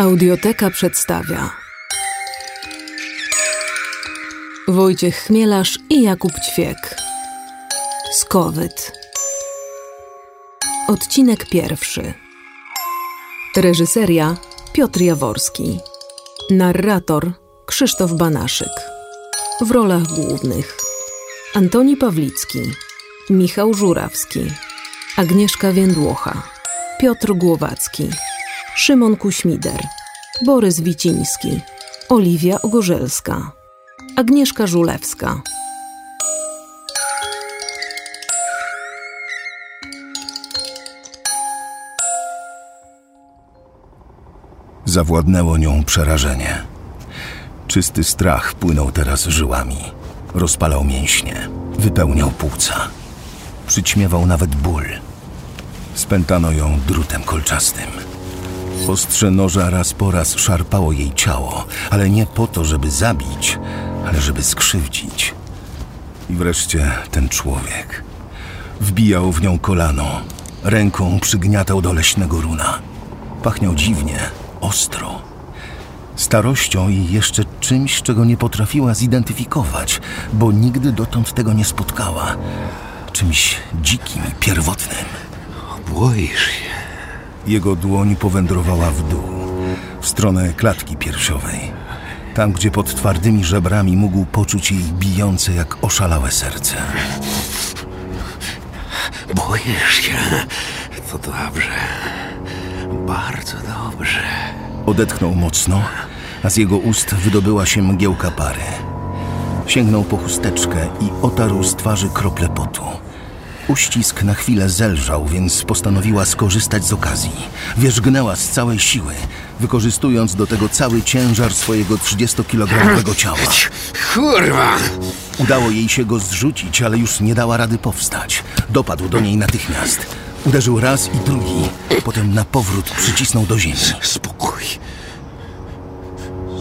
Audioteka przedstawia Wojciech Chmielarz i Jakub Ćwiek. Skowyt. Odcinek pierwszy. Reżyseria Piotr Jaworski. Narrator Krzysztof Banaszyk. W rolach głównych Antoni Pawlicki, Michał Żurawski, Agnieszka Więdłocha, Piotr Głowacki, Szymon Kuśmider, Borys Wiciński, Oliwia Ogorzelska, Agnieszka Żulewska. Zawładnęło nią przerażenie. Czysty strach płynął teraz żyłami. Rozpalał mięśnie, wypełniał płuca. Przyćmiewał nawet ból. Spętano ją drutem kolczastym. Ostrze noża raz po raz szarpało jej ciało, ale nie po to, żeby zabić, ale żeby skrzywdzić. I wreszcie ten człowiek. Wbijał w nią kolano, ręką przygniatał do leśnego runa. Pachniał dziwnie, ostro. Starością i jeszcze czymś, czego nie potrafiła zidentyfikować, bo nigdy dotąd tego nie spotkała. Czymś dzikim i pierwotnym. Boisz się. Jego dłoń powędrowała w dół, w stronę klatki piersiowej. Tam, gdzie pod twardymi żebrami mógł poczuć jej bijące jak oszalałe serce. Boisz się. To dobrze. Bardzo dobrze. Odetchnął mocno, a z jego ust wydobyła się mgiełka pary. Sięgnął po chusteczkę i otarł z twarzy krople potu. Uścisk na chwilę zelżał, więc postanowiła skorzystać z okazji. Wierzgnęła z całej siły, wykorzystując do tego cały ciężar swojego 30-kilogramowego ciała. Kurwa! Udało jej się go zrzucić, ale już nie dała rady powstać. Dopadł do niej natychmiast. Uderzył raz i drugi, potem na powrót przycisnął do ziemi. Spokój.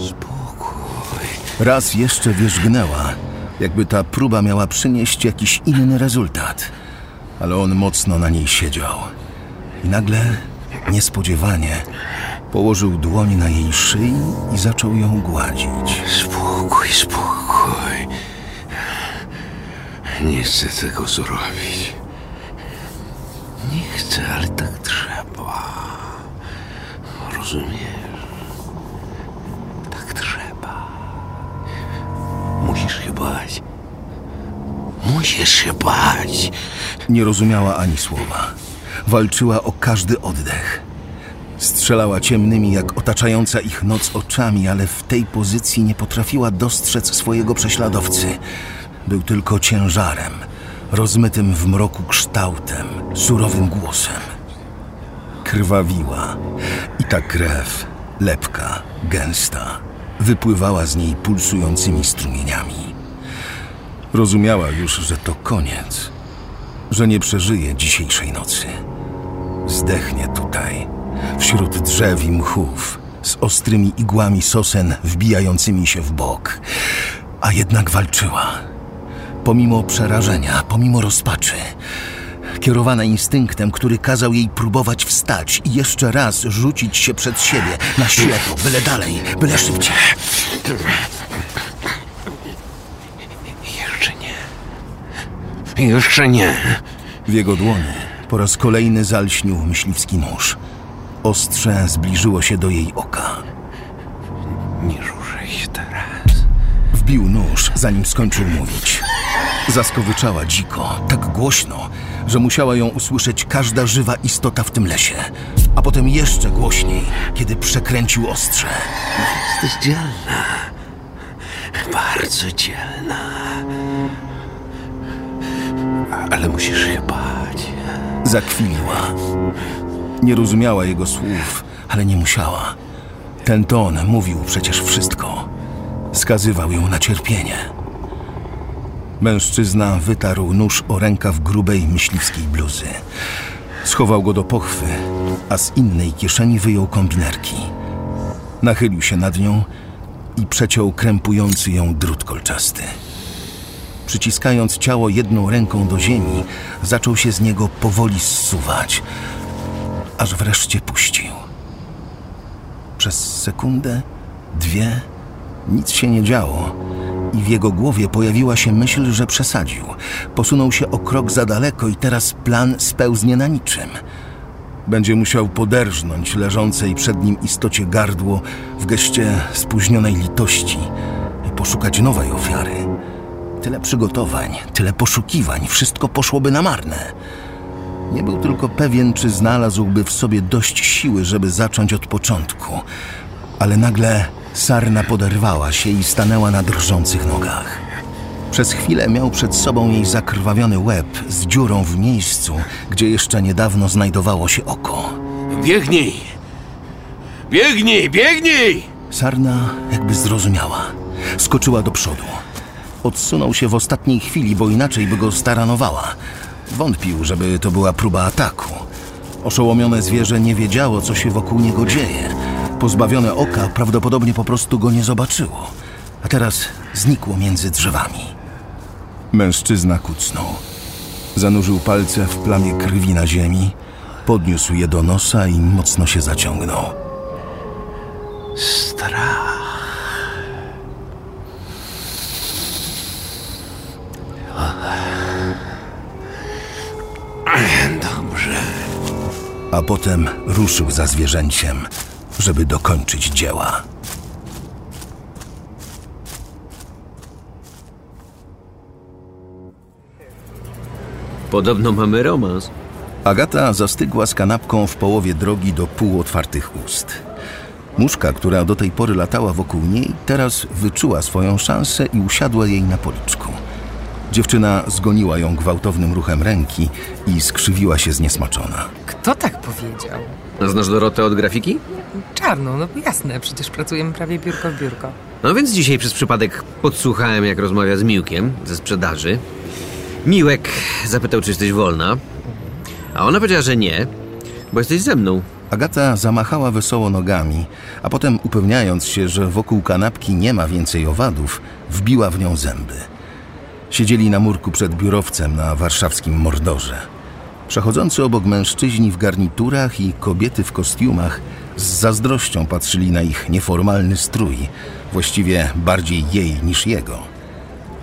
Spokój. Raz jeszcze wierzgnęła, jakby ta próba miała przynieść jakiś inny rezultat. Ale on mocno na niej siedział. I nagle, niespodziewanie, położył dłoń na jej szyi i zaczął ją gładzić. Spokój, spokój. Nie chcę tego zrobić. Nie chcę, ale tak trzeba. Rozumiesz? Tak trzeba. Musisz się bać. Musisz się bać. Nie rozumiała ani słowa. Walczyła o każdy oddech. Strzelała ciemnymi, jak otaczająca ich noc, oczami, ale w tej pozycji nie potrafiła dostrzec swojego prześladowcy. Był tylko ciężarem, rozmytym w mroku kształtem, surowym głosem. Krwawiła. I ta krew, lepka, gęsta, wypływała z niej pulsującymi strumieniami. Rozumiała już, że to koniec. Że nie przeżyje dzisiejszej nocy. Zdechnie tutaj, wśród drzew i mchów, z ostrymi igłami sosen wbijającymi się w bok. A jednak walczyła. Pomimo przerażenia, pomimo rozpaczy. Kierowana instynktem, który kazał jej próbować wstać i jeszcze raz rzucić się przed siebie, na ślepo, byle dalej, byle szybciej. Jeszcze nie. Jeszcze nie. W jego dłoni po raz kolejny zalśnił myśliwski nóż. Ostrze zbliżyło się do jej oka. Nie ruszaj się teraz. Wbił nóż, zanim skończył mówić. Zaskowyczała dziko, tak głośno, że musiała ją usłyszeć każda żywa istota w tym lesie. A potem jeszcze głośniej, kiedy przekręcił ostrze. Jesteś dzielna. Bardzo dzielna. Ale musisz się bać. Zakwiliła. Nie rozumiała jego słów, ale nie musiała. Ten ton mówił przecież wszystko. Skazywał ją na cierpienie. Mężczyzna wytarł nóż o rękaw grubej myśliwskiej bluzy. Schował go do pochwy, a z innej kieszeni wyjął kombinerki. Nachylił się nad nią i przeciął krępujący ją drut kolczasty. Przyciskając ciało jedną ręką do ziemi, zaczął się z niego powoli zsuwać, aż wreszcie puścił. Przez sekundę, dwie, nic się nie działo i w jego głowie pojawiła się myśl, że przesadził. Posunął się o krok za daleko i teraz plan spełznie na niczym. Będzie musiał poderżnąć leżącej przed nim istocie gardło w geście spóźnionej litości i poszukać nowej ofiary. Tyle przygotowań, tyle poszukiwań, wszystko poszłoby na marne. Nie był tylko pewien, czy znalazłby w sobie dość siły, żeby zacząć od początku. Ale nagle sarna poderwała się i stanęła na drżących nogach. Przez chwilę miał przed sobą jej zakrwawiony łeb z dziurą w miejscu, gdzie jeszcze niedawno znajdowało się oko. Biegnij! Biegnij! Biegnij! Sarna jakby zrozumiała. Skoczyła do przodu. Odsunął się w ostatniej chwili, bo inaczej by go staranowała. Wątpił, żeby to była próba ataku. Oszołomione zwierzę nie wiedziało, co się wokół niego dzieje. Pozbawione oka prawdopodobnie po prostu go nie zobaczyło. A teraz znikło między drzewami. Mężczyzna kucnął. Zanurzył palce w plamie krwi na ziemi, podniósł je do nosa i mocno się zaciągnął. Strach. Dobrze. A potem ruszył za zwierzęciem, żeby dokończyć dzieła. Podobno mamy romans. Agata zastygła z kanapką w połowie drogi do półotwartych ust. Muszka, która do tej pory latała wokół niej, teraz wyczuła swoją szansę i usiadła jej na policzku. Dziewczyna zgoniła ją gwałtownym ruchem ręki i skrzywiła się zniesmaczona. Kto tak powiedział? Znasz Dorotę od grafiki? Czarną, no jasne, przecież pracujemy prawie biurko w biurko. No więc dzisiaj przez przypadek podsłuchałem, jak rozmawia z Miłkiem ze sprzedaży. Miłek zapytał, czy jesteś wolna, a ona powiedziała, że nie, bo jesteś ze mną. Agata zamachała wesoło nogami, a potem upewniając się, że wokół kanapki nie ma więcej owadów, wbiła w nią zęby. Siedzieli na murku przed biurowcem na warszawskim Mordorze. Przechodzący obok mężczyźni w garniturach i kobiety w kostiumach z zazdrością patrzyli na ich nieformalny strój, właściwie bardziej jej niż jego.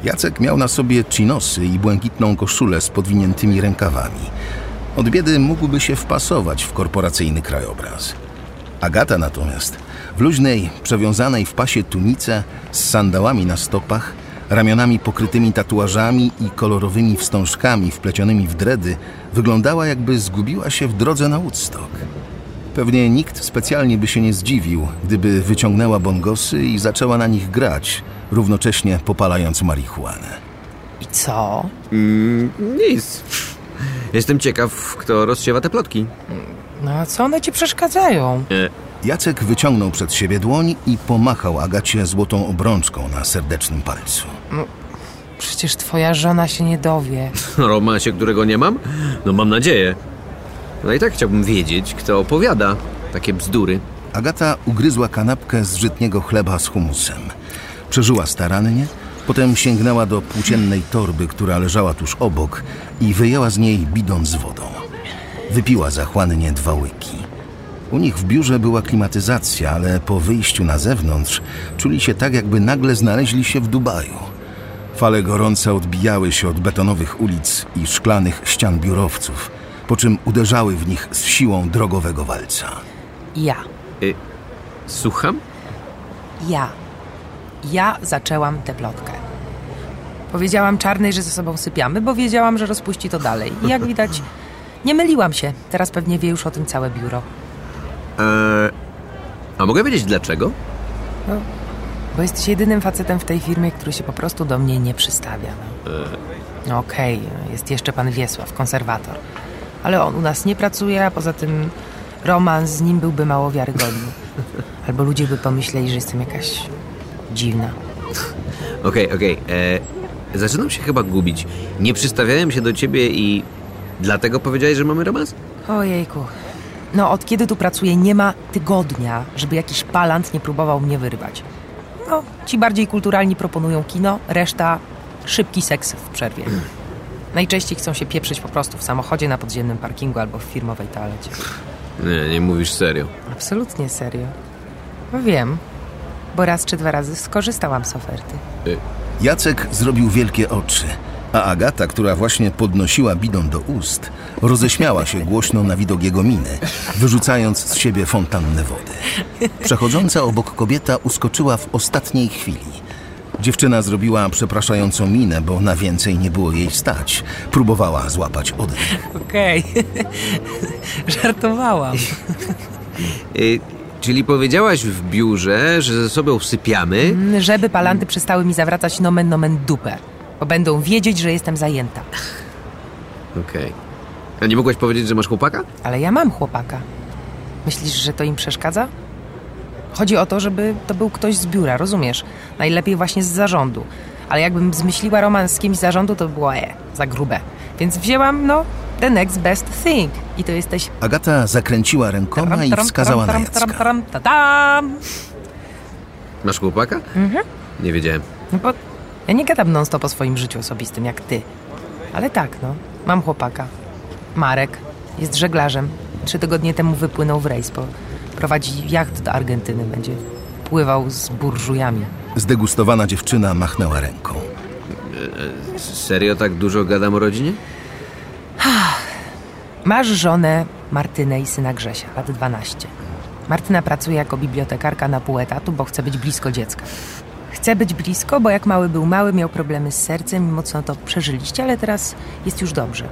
Jacek miał na sobie chinosy i błękitną koszulę z podwiniętymi rękawami. Od biedy mógłby się wpasować w korporacyjny krajobraz. Agata natomiast w luźnej, przewiązanej w pasie tunice z sandałami na stopach, ramionami pokrytymi tatuażami i kolorowymi wstążkami wplecionymi w dredy wyglądała, jakby zgubiła się w drodze na Woodstock. Pewnie nikt specjalnie by się nie zdziwił, gdyby wyciągnęła bongosy i zaczęła na nich grać, równocześnie popalając marihuanę. I co? Nic. Jestem ciekaw, kto rozsiewa te plotki. No a co one ci przeszkadzają? Jacek wyciągnął przed siebie dłoń i pomachał Agacie złotą obrączką na serdecznym palcu. No, przecież twoja żona się nie dowie. Romansie, którego nie mam? No mam nadzieję. No i tak chciałbym wiedzieć, kto opowiada takie bzdury. Agata ugryzła kanapkę z żytniego chleba z humusem. Przeżyła starannie, potem sięgnęła do płóciennej torby, która leżała tuż obok i wyjęła z niej bidon z wodą. Wypiła zachłannie 2 łyki. U nich w biurze była klimatyzacja, ale po wyjściu na zewnątrz czuli się tak, jakby nagle znaleźli się w Dubaju. Fale gorąca odbijały się od betonowych ulic i szklanych ścian biurowców, po czym uderzały w nich z siłą drogowego walca. Ja. Słucham? Ja zaczęłam tę plotkę. Powiedziałam Czarnej, że ze sobą sypiamy, bo wiedziałam, że rozpuści to dalej. I jak widać, nie myliłam się. Teraz pewnie wie już o tym całe biuro. A mogę wiedzieć dlaczego? No, bo jesteś jedynym facetem w tej firmie, który się po prostu do mnie nie przystawia. No okej, jest jeszcze pan Wiesław, konserwator. Ale on u nas nie pracuje, a poza tym romans z nim byłby mało wiarygodny. Albo ludzie by pomyśleli, że jestem jakaś... dziwna. Okej. Zaczynam się chyba gubić. Nie przystawiałem się do ciebie i dlatego powiedziałeś, że mamy romans? Ojejku. No od kiedy tu pracuję nie ma tygodnia, żeby jakiś palant nie próbował mnie wyrywać. No, ci bardziej kulturalni proponują kino, reszta szybki seks w przerwie. Najczęściej chcą się pieprzyć po prostu w samochodzie, na podziemnym parkingu albo w firmowej toalecie. Nie mówisz serio. Absolutnie serio. Wiem, bo raz czy dwa razy skorzystałam z oferty. Jacek zrobił wielkie oczy, a Agata, która właśnie podnosiła bidon do ust, roześmiała się głośno na widok jego miny, wyrzucając z siebie fontannę wody. Przechodząca obok kobieta uskoczyła w ostatniej chwili. Dziewczyna zrobiła przepraszającą minę, bo na więcej nie było jej stać. Próbowała złapać oddech. Okej. Żartowałam. Czyli powiedziałaś w biurze, że ze sobą sypiamy? Żeby palanty przestały mi zawracać nomen nomen dupę. Bo będą wiedzieć, że jestem zajęta. Okej. A nie mogłaś powiedzieć, że masz chłopaka? Ale ja mam chłopaka. Myślisz, że to im przeszkadza? Chodzi o to, żeby to był ktoś z biura, rozumiesz? Najlepiej właśnie z zarządu. Ale jakbym zmyśliła romans z kimś z zarządu, to było za grube. Więc wzięłam, the next best thing. I to jesteś... Agata zakręciła rękoma i wskazała na Jacka. Masz chłopaka? Mhm. Nie wiedziałem. No bo ja nie gadam non-stop o swoim życiu osobistym, jak ty. Ale tak, mam chłopaka. Marek jest żeglarzem. 3 tygodnie temu wypłynął w rejs, prowadzi jacht do Argentyny, będzie pływał z burżujami. Zdegustowana dziewczyna machnęła ręką. Serio tak dużo gadam o rodzinie? Masz żonę Martynę i syna Grzesia, lat 12. Martyna pracuje jako bibliotekarka na pół etatu, bo chce być blisko dziecka. Chce być blisko, bo jak mały był mały, miał problemy z sercem i mocno to przeżyliście, ale teraz jest już dobrze.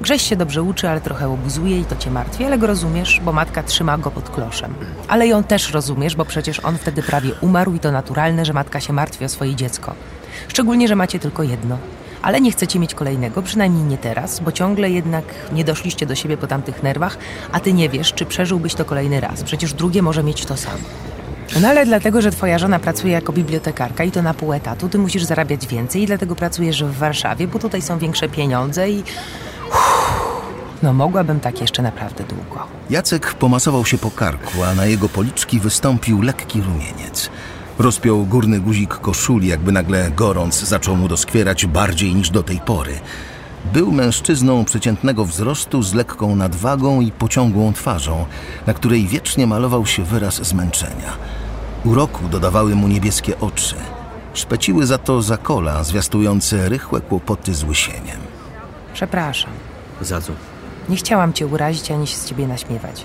Grześ się dobrze uczy, ale trochę obuzuje i to cię martwi, ale go rozumiesz, bo matka trzyma go pod kloszem. Ale ją też rozumiesz, bo przecież on wtedy prawie umarł i to naturalne, że matka się martwi o swoje dziecko. Szczególnie, że macie tylko jedno. Ale nie chcecie mieć kolejnego, przynajmniej nie teraz, bo ciągle jednak nie doszliście do siebie po tamtych nerwach, a ty nie wiesz, czy przeżyłbyś to kolejny raz. Przecież drugie może mieć to samo. No ale dlatego, że twoja żona pracuje jako bibliotekarka i to na pół etatu, ty musisz zarabiać więcej i dlatego pracujesz w Warszawie, bo tutaj są większe pieniądze i... mogłabym tak jeszcze naprawdę długo. Jacek pomasował się po karku, a na jego policzki wystąpił lekki rumieniec. Rozpiął górny guzik koszuli, jakby nagle gorąc zaczął mu doskwierać bardziej niż do tej pory. Był mężczyzną przeciętnego wzrostu z lekką nadwagą i pociągłą twarzą, na której wiecznie malował się wyraz zmęczenia. Uroku dodawały mu niebieskie oczy. Szpeciły za to zakola, zwiastujące rychłe kłopoty z łysieniem. Przepraszam. Za co? Nie chciałam cię urazić, ani się z ciebie naśmiewać.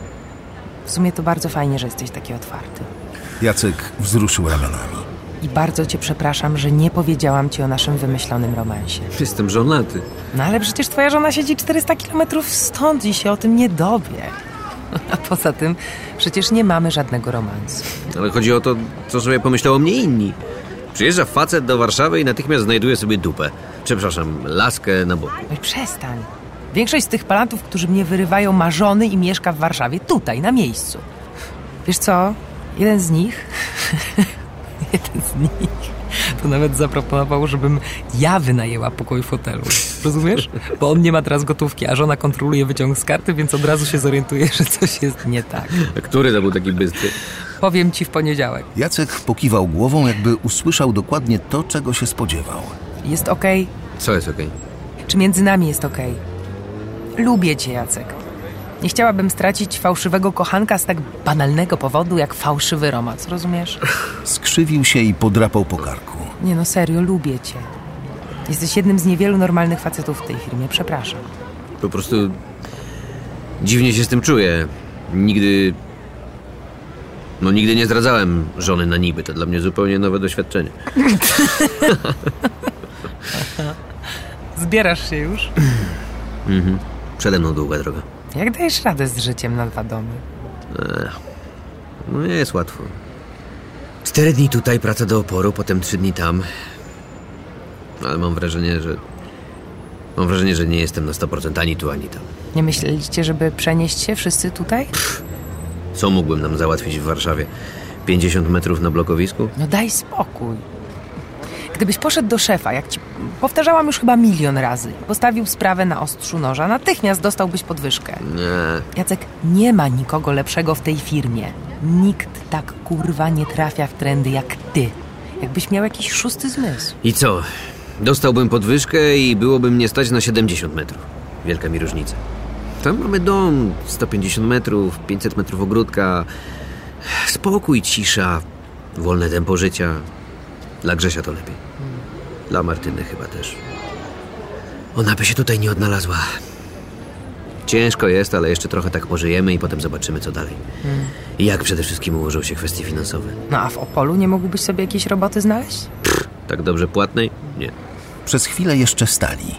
W sumie to bardzo fajnie, że jesteś taki otwarty. Jacek wzruszył ramionami. I bardzo cię przepraszam, że nie powiedziałam ci o naszym wymyślonym romansie. Jestem żonaty. Ale przecież twoja żona siedzi 400 kilometrów stąd i się o tym nie dowie. A poza tym przecież nie mamy żadnego romansu. Ale chodzi o to, co sobie pomyślał o mnie inni. Przyjeżdża facet do Warszawy i natychmiast znajduje sobie dupę. Przepraszam, laskę na boku. No i przestań. Większość z tych palantów, którzy mnie wyrywają, ma żony i mieszka w Warszawie, tutaj, na miejscu. Wiesz co? Jeden z nich to nawet zaproponował, żebym ja wynajęła pokój w hotelu. Rozumiesz? Bo on nie ma teraz gotówki, a żona kontroluje wyciąg z karty, więc od razu się zorientuje, że coś jest nie tak. A który to był taki bystry? Powiem ci w poniedziałek. Jacek pokiwał głową, jakby usłyszał dokładnie to, czego się spodziewał. Jest okej? Co jest okej? Czy między nami jest okej? Lubię cię, Jacek. Nie chciałabym stracić fałszywego kochanka z tak banalnego powodu, jak fałszywy romans, rozumiesz? Skrzywił się i podrapał po karku. Serio, lubię cię. Jesteś jednym z niewielu normalnych facetów w tej firmie, przepraszam. Po prostu dziwnie się z tym czuję. Nigdy nie zdradzałem żony na niby. To dla mnie zupełnie nowe doświadczenie. Zbierasz się już? Mhm. Przede mną długa droga. Jak dajesz radę z życiem na 2 domy? Nie jest łatwo. 4 dni tutaj, praca do oporu, potem 3 dni tam. Ale mam wrażenie, że nie jestem na 100% ani tu, ani tam. Nie myśleliście, żeby przenieść się wszyscy tutaj? Co mógłbym nam załatwić w Warszawie? 50 metrów na blokowisku? Daj spokój. Gdybyś poszedł do szefa, jak ci powtarzałam już chyba milion razy, postawił sprawę na ostrzu noża, natychmiast dostałbyś podwyżkę. Nie. Jacek, nie ma nikogo lepszego w tej firmie. Nikt tak kurwa nie trafia w trendy jak ty. Jakbyś miał jakiś 6 zmysł. I co? Dostałbym podwyżkę i byłoby mnie stać na 70 metrów. Wielka mi różnica. Tam mamy dom, 150 metrów, 500 metrów ogródka. Spokój, cisza, wolne tempo życia. Dla Grzesia to lepiej. Dla Martyny chyba też. Ona by się tutaj nie odnalazła. Ciężko jest, ale jeszcze trochę tak pożyjemy i potem zobaczymy, co dalej. I jak przede wszystkim ułożą się kwestie finansowe. No a w Opolu nie mógłbyś sobie jakiejś roboty znaleźć? Tak dobrze płatnej? Nie. Przez chwilę jeszcze stali.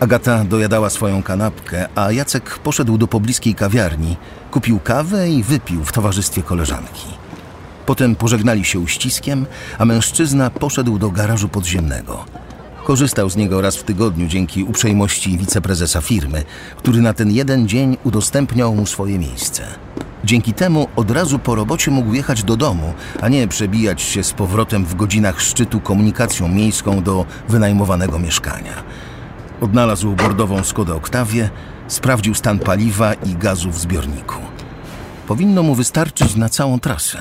Agata dojadała swoją kanapkę, a Jacek poszedł do pobliskiej kawiarni, kupił kawę i wypił w towarzystwie koleżanki. Potem pożegnali się uściskiem, a mężczyzna poszedł do garażu podziemnego. Korzystał z niego raz w tygodniu dzięki uprzejmości wiceprezesa firmy, który na ten jeden dzień udostępniał mu swoje miejsce. Dzięki temu od razu po robocie mógł jechać do domu, a nie przebijać się z powrotem w godzinach szczytu komunikacją miejską do wynajmowanego mieszkania. Odnalazł bordową Skodę Oktawię, sprawdził stan paliwa i gazu w zbiorniku. Powinno mu wystarczyć na całą trasę.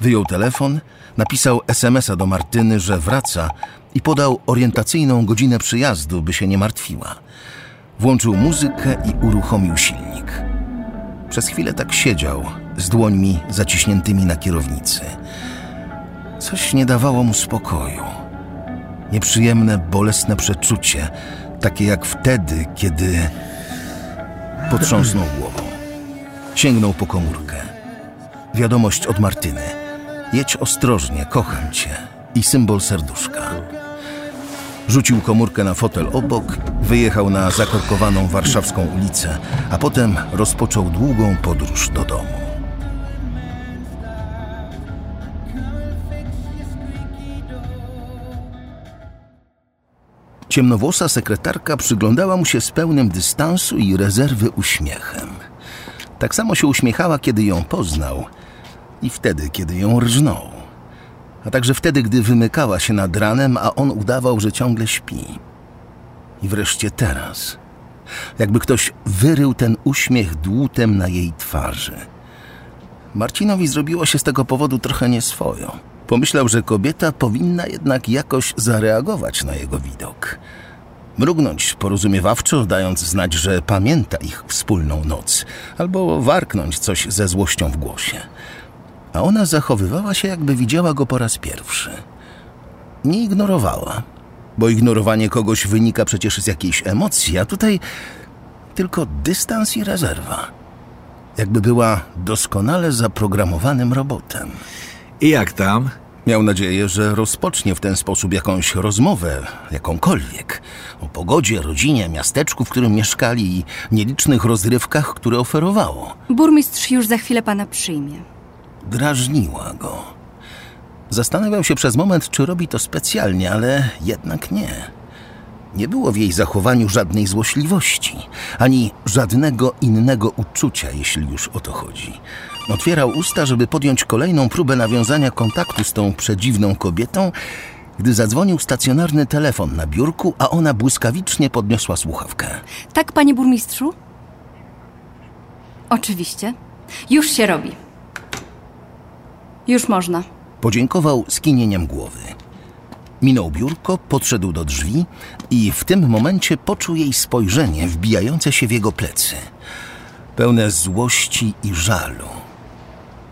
Wyjął telefon, napisał SMS-a do Martyny, że wraca i podał orientacyjną godzinę przyjazdu, by się nie martwiła. Włączył muzykę i uruchomił silnik. Przez chwilę tak siedział, z dłońmi zaciśniętymi na kierownicy. Coś nie dawało mu spokoju. Nieprzyjemne, bolesne przeczucie, takie jak wtedy, kiedy... Potrząsnął głową. Sięgnął po komórkę. Wiadomość od Martyny. Jedź ostrożnie, kocham cię. I symbol serduszka. Rzucił komórkę na fotel obok, wyjechał na zakorkowaną warszawską ulicę, a potem rozpoczął długą podróż do domu. Ciemnowłosa sekretarka przyglądała mu się z pełnym dystansu i rezerwy uśmiechem. Tak samo się uśmiechała, kiedy ją poznał i wtedy, kiedy ją rżnął. A także wtedy, gdy wymykała się nad ranem, a on udawał, że ciągle śpi. I wreszcie teraz. Jakby ktoś wyrył ten uśmiech dłutem na jej twarzy. Marcinowi zrobiło się z tego powodu trochę nieswojo. Pomyślał, że kobieta powinna jednak jakoś zareagować na jego widok. Mrugnąć porozumiewawczo, dając znać, że pamięta ich wspólną noc. Albo warknąć coś ze złością w głosie. A ona zachowywała się, jakby widziała go po raz pierwszy. Nie ignorowała, bo ignorowanie kogoś wynika przecież z jakiejś emocji, a tutaj tylko dystans i rezerwa. Jakby była doskonale zaprogramowanym robotem. I jak tam? Miał nadzieję, że rozpocznie w ten sposób jakąś rozmowę, jakąkolwiek. O pogodzie, rodzinie, miasteczku, w którym mieszkali i nielicznych rozrywkach, które oferowało. Burmistrz już za chwilę pana przyjmie. Drażniła go. Zastanawiał się przez moment, czy robi to specjalnie, ale jednak nie. Nie było w jej zachowaniu żadnej złośliwości, ani żadnego innego uczucia, jeśli już o to chodzi. Otwierał usta, żeby podjąć kolejną próbę nawiązania kontaktu z tą przedziwną kobietą, gdy zadzwonił stacjonarny telefon na biurku, a ona błyskawicznie podniosła słuchawkę. Tak, panie burmistrzu? Oczywiście. Już się robi. Już można. Podziękował skinieniem głowy. Minął biurko, podszedł do drzwi i w tym momencie poczuł jej spojrzenie wbijające się w jego plecy. Pełne złości i żalu.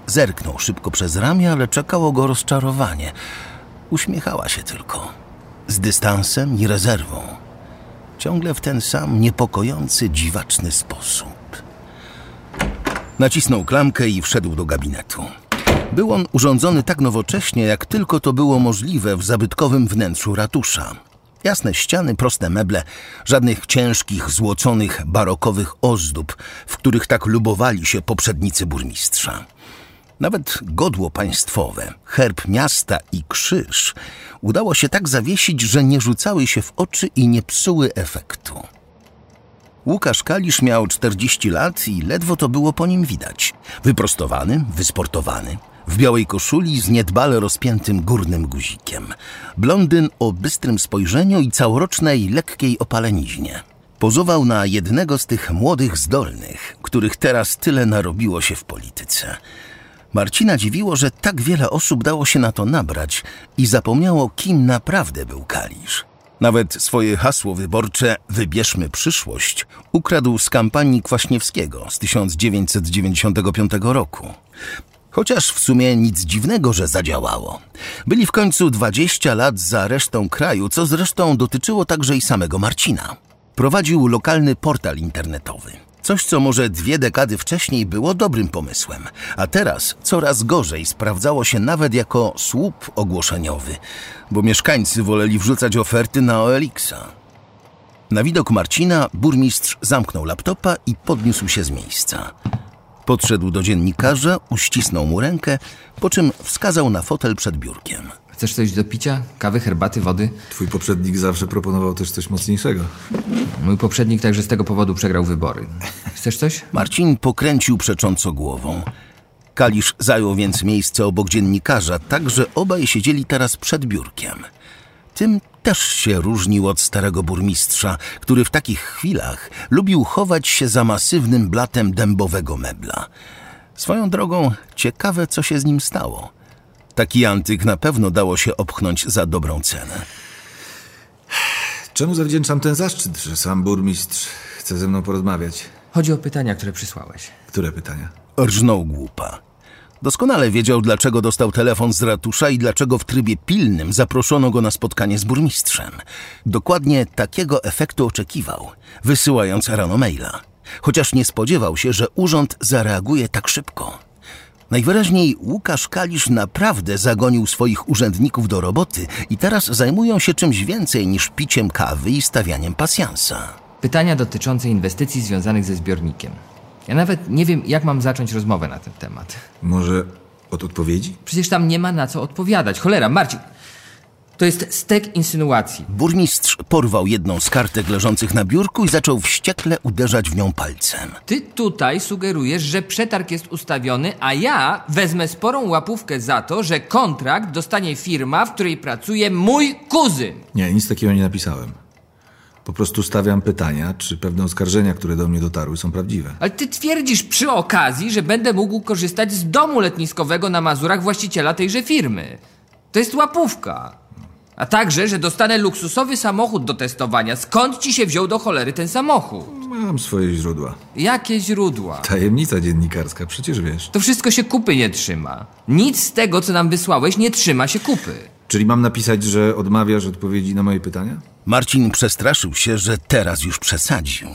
Zerknął szybko przez ramię, ale czekało go rozczarowanie. Uśmiechała się tylko. Z dystansem i rezerwą. Ciągle w ten sam niepokojący, dziwaczny sposób. Nacisnął klamkę i wszedł do gabinetu. Był on urządzony tak nowocześnie, jak tylko to było możliwe w zabytkowym wnętrzu ratusza. Jasne ściany, proste meble, żadnych ciężkich, złoconych, barokowych ozdób, w których tak lubowali się poprzednicy burmistrza. Nawet godło państwowe, herb miasta i krzyż udało się tak zawiesić, że nie rzucały się w oczy i nie psuły efektu. Łukasz Kalisz miał 40 lat i ledwo to było po nim widać. Wyprostowany, wysportowany. W białej koszuli z niedbale rozpiętym górnym guzikiem. Blondyn o bystrym spojrzeniu i całorocznej, lekkiej opaleniźnie. Pozował na jednego z tych młodych zdolnych, których teraz tyle narobiło się w polityce. Marcina dziwiło, że tak wiele osób dało się na to nabrać i zapomniało, kim naprawdę był Kalisz. Nawet swoje hasło wyborcze „Wybierzmy przyszłość” ukradł z kampanii Kwaśniewskiego z 1995 roku. Chociaż w sumie nic dziwnego, że zadziałało. Byli w końcu 20 lat za resztą kraju, co zresztą dotyczyło także i samego Marcina. Prowadził lokalny portal internetowy. Coś, co może 2 dekady wcześniej było dobrym pomysłem, a teraz coraz gorzej sprawdzało się nawet jako słup ogłoszeniowy, bo mieszkańcy woleli wrzucać oferty na OLX-a. Na widok Marcina burmistrz zamknął laptopa i podniósł się z miejsca. Podszedł do dziennikarza, uścisnął mu rękę, po czym wskazał na fotel przed biurkiem. Chcesz coś do picia? Kawy, herbaty, wody? Twój poprzednik zawsze proponował też coś mocniejszego. Mój poprzednik także z tego powodu przegrał wybory. Chcesz coś? Marcin pokręcił przecząco głową. Kalisz zajął więc miejsce obok dziennikarza, tak że obaj siedzieli teraz przed biurkiem. Tym też się różnił od starego burmistrza, który w takich chwilach lubił chować się za masywnym blatem dębowego mebla. Swoją drogą ciekawe, co się z nim stało. Taki antyk na pewno dało się opchnąć za dobrą cenę. Czemu zawdzięczam ten zaszczyt, że sam burmistrz chce ze mną porozmawiać? Chodzi o pytania, które przysłałeś. Które pytania? Rżnął głupa. Doskonale wiedział, dlaczego dostał telefon z ratusza i dlaczego w trybie pilnym zaproszono go na spotkanie z burmistrzem. Dokładnie takiego efektu oczekiwał, wysyłając rano maila. Chociaż nie spodziewał się, że urząd zareaguje tak szybko. Najwyraźniej Łukasz Kalisz naprawdę zagonił swoich urzędników do roboty i teraz zajmują się czymś więcej niż piciem kawy i stawianiem pasjansa. Pytania dotyczące inwestycji związanych ze zbiornikiem. Ja nawet nie wiem, jak mam zacząć rozmowę na ten temat. Może od odpowiedzi? Przecież tam nie ma na co odpowiadać. Cholera, Marcin! To jest stek insynuacji. Burmistrz porwał jedną z kartek leżących na biurku i zaczął wściekle uderzać w nią palcem. Ty tutaj sugerujesz, że przetarg jest ustawiony, a ja wezmę sporą łapówkę za to, że kontrakt dostanie firma, w której pracuje mój kuzyn. Nie, nic takiego nie napisałem. Po prostu stawiam pytania, czy pewne oskarżenia, które do mnie dotarły, są prawdziwe. Ale ty twierdzisz przy okazji, że będę mógł korzystać z domu letniskowego na Mazurach właściciela tejże firmy. To jest łapówka. A także, że dostanę luksusowy samochód do testowania. Skąd ci się wziął do cholery ten samochód? Mam swoje źródła. Jakie źródła? Tajemnica dziennikarska, przecież wiesz. To wszystko się kupy nie trzyma. Nic z tego, co nam wysłałeś, nie trzyma się kupy. Czyli mam napisać, że odmawiasz odpowiedzi na moje pytania? Marcin przestraszył się, że teraz już przesadził.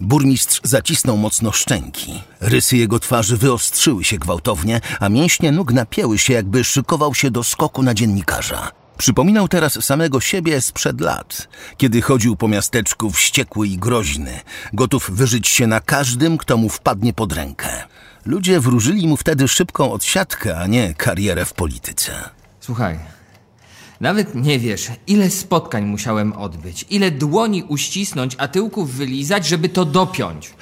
Burmistrz zacisnął mocno szczęki. Rysy jego twarzy wyostrzyły się gwałtownie, a mięśnie nóg napięły się, jakby szykował się do skoku na dziennikarza. Przypominał teraz samego siebie sprzed lat, kiedy chodził po miasteczku wściekły i groźny, gotów wyżyć się na każdym, kto mu wpadnie pod rękę. Ludzie wróżyli mu wtedy szybką odsiadkę, a nie karierę w polityce. Słuchaj, nawet nie wiesz, ile spotkań musiałem odbyć, ile dłoni uścisnąć, a tyłków wylizać, żeby to dopiąć.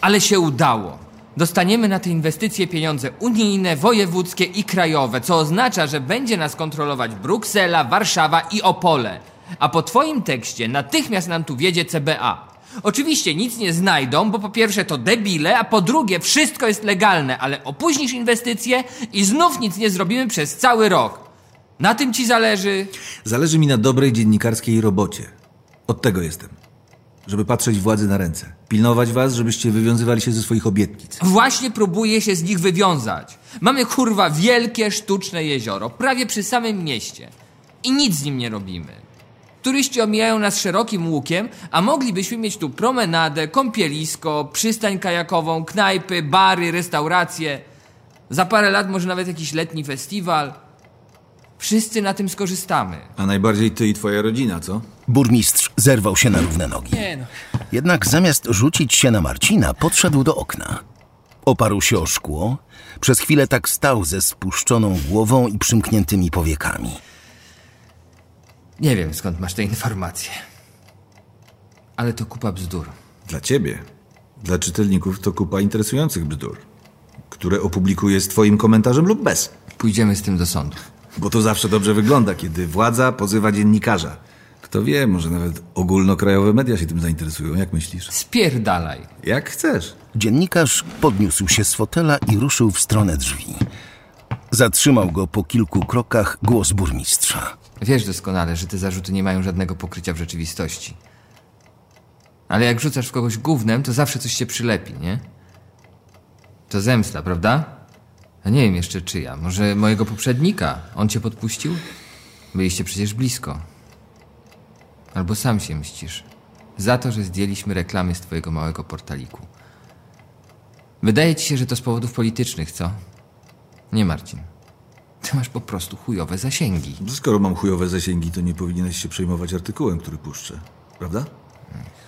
Ale się udało. Dostaniemy na te inwestycje pieniądze unijne, wojewódzkie i krajowe, co oznacza, że będzie nas kontrolować Bruksela, Warszawa i Opole. A po twoim tekście natychmiast nam tu wiedzie CBA. Oczywiście nic nie znajdą, bo po pierwsze to debile, a po drugie wszystko jest legalne, ale opóźnisz inwestycje i znów nic nie zrobimy przez cały rok. Na tym ci zależy? Zależy mi na dobrej dziennikarskiej robocie. Od tego jestem. Żeby patrzeć władzy na ręce. Pilnować was, żebyście wywiązywali się ze swoich obietnic. Właśnie próbuję się z nich wywiązać. Mamy, kurwa, wielkie, sztuczne jezioro, prawie przy samym mieście. I nic z nim nie robimy. Turyści omijają nas szerokim łukiem, a moglibyśmy mieć tu promenadę, kąpielisko, przystań kajakową, knajpy, bary, restauracje. Za parę lat może nawet jakiś letni festiwal. Wszyscy na tym skorzystamy. A najbardziej ty i twoja rodzina, co? Burmistrz zerwał się na równe nogi. Jednak zamiast rzucić się na Marcina, podszedł do okna. Oparł się o szkło. Przez chwilę tak stał ze spuszczoną głową i przymkniętymi powiekami. Nie wiem, skąd masz te informacje. Ale to kupa bzdur. Dla ciebie, dla czytelników to kupa interesujących bzdur, które opublikuję z twoim komentarzem lub bez. Pójdziemy z tym do sądu. Bo to zawsze dobrze wygląda, kiedy władza pozywa dziennikarza. Kto wie, może nawet ogólnokrajowe media się tym zainteresują. Jak myślisz? Spierdalaj. Jak chcesz. Dziennikarz podniósł się z fotela i ruszył w stronę drzwi. Zatrzymał go po kilku krokach głos burmistrza. Wiesz doskonale, że te zarzuty nie mają żadnego pokrycia w rzeczywistości. Ale jak rzucasz w kogoś gównem, to zawsze coś się przylepi, nie? To zemsta, prawda? A nie wiem jeszcze czyja. Może mojego poprzednika? On cię podpuścił? Byliście przecież blisko. Albo sam się mścisz. Za to, że zdjęliśmy reklamy z twojego małego portaliku. Wydaje ci się, że to z powodów politycznych, co? Nie, Marcin. Ty masz po prostu chujowe zasięgi. Skoro mam chujowe zasięgi, to nie powinieneś się przejmować artykułem, który puszczę. Prawda?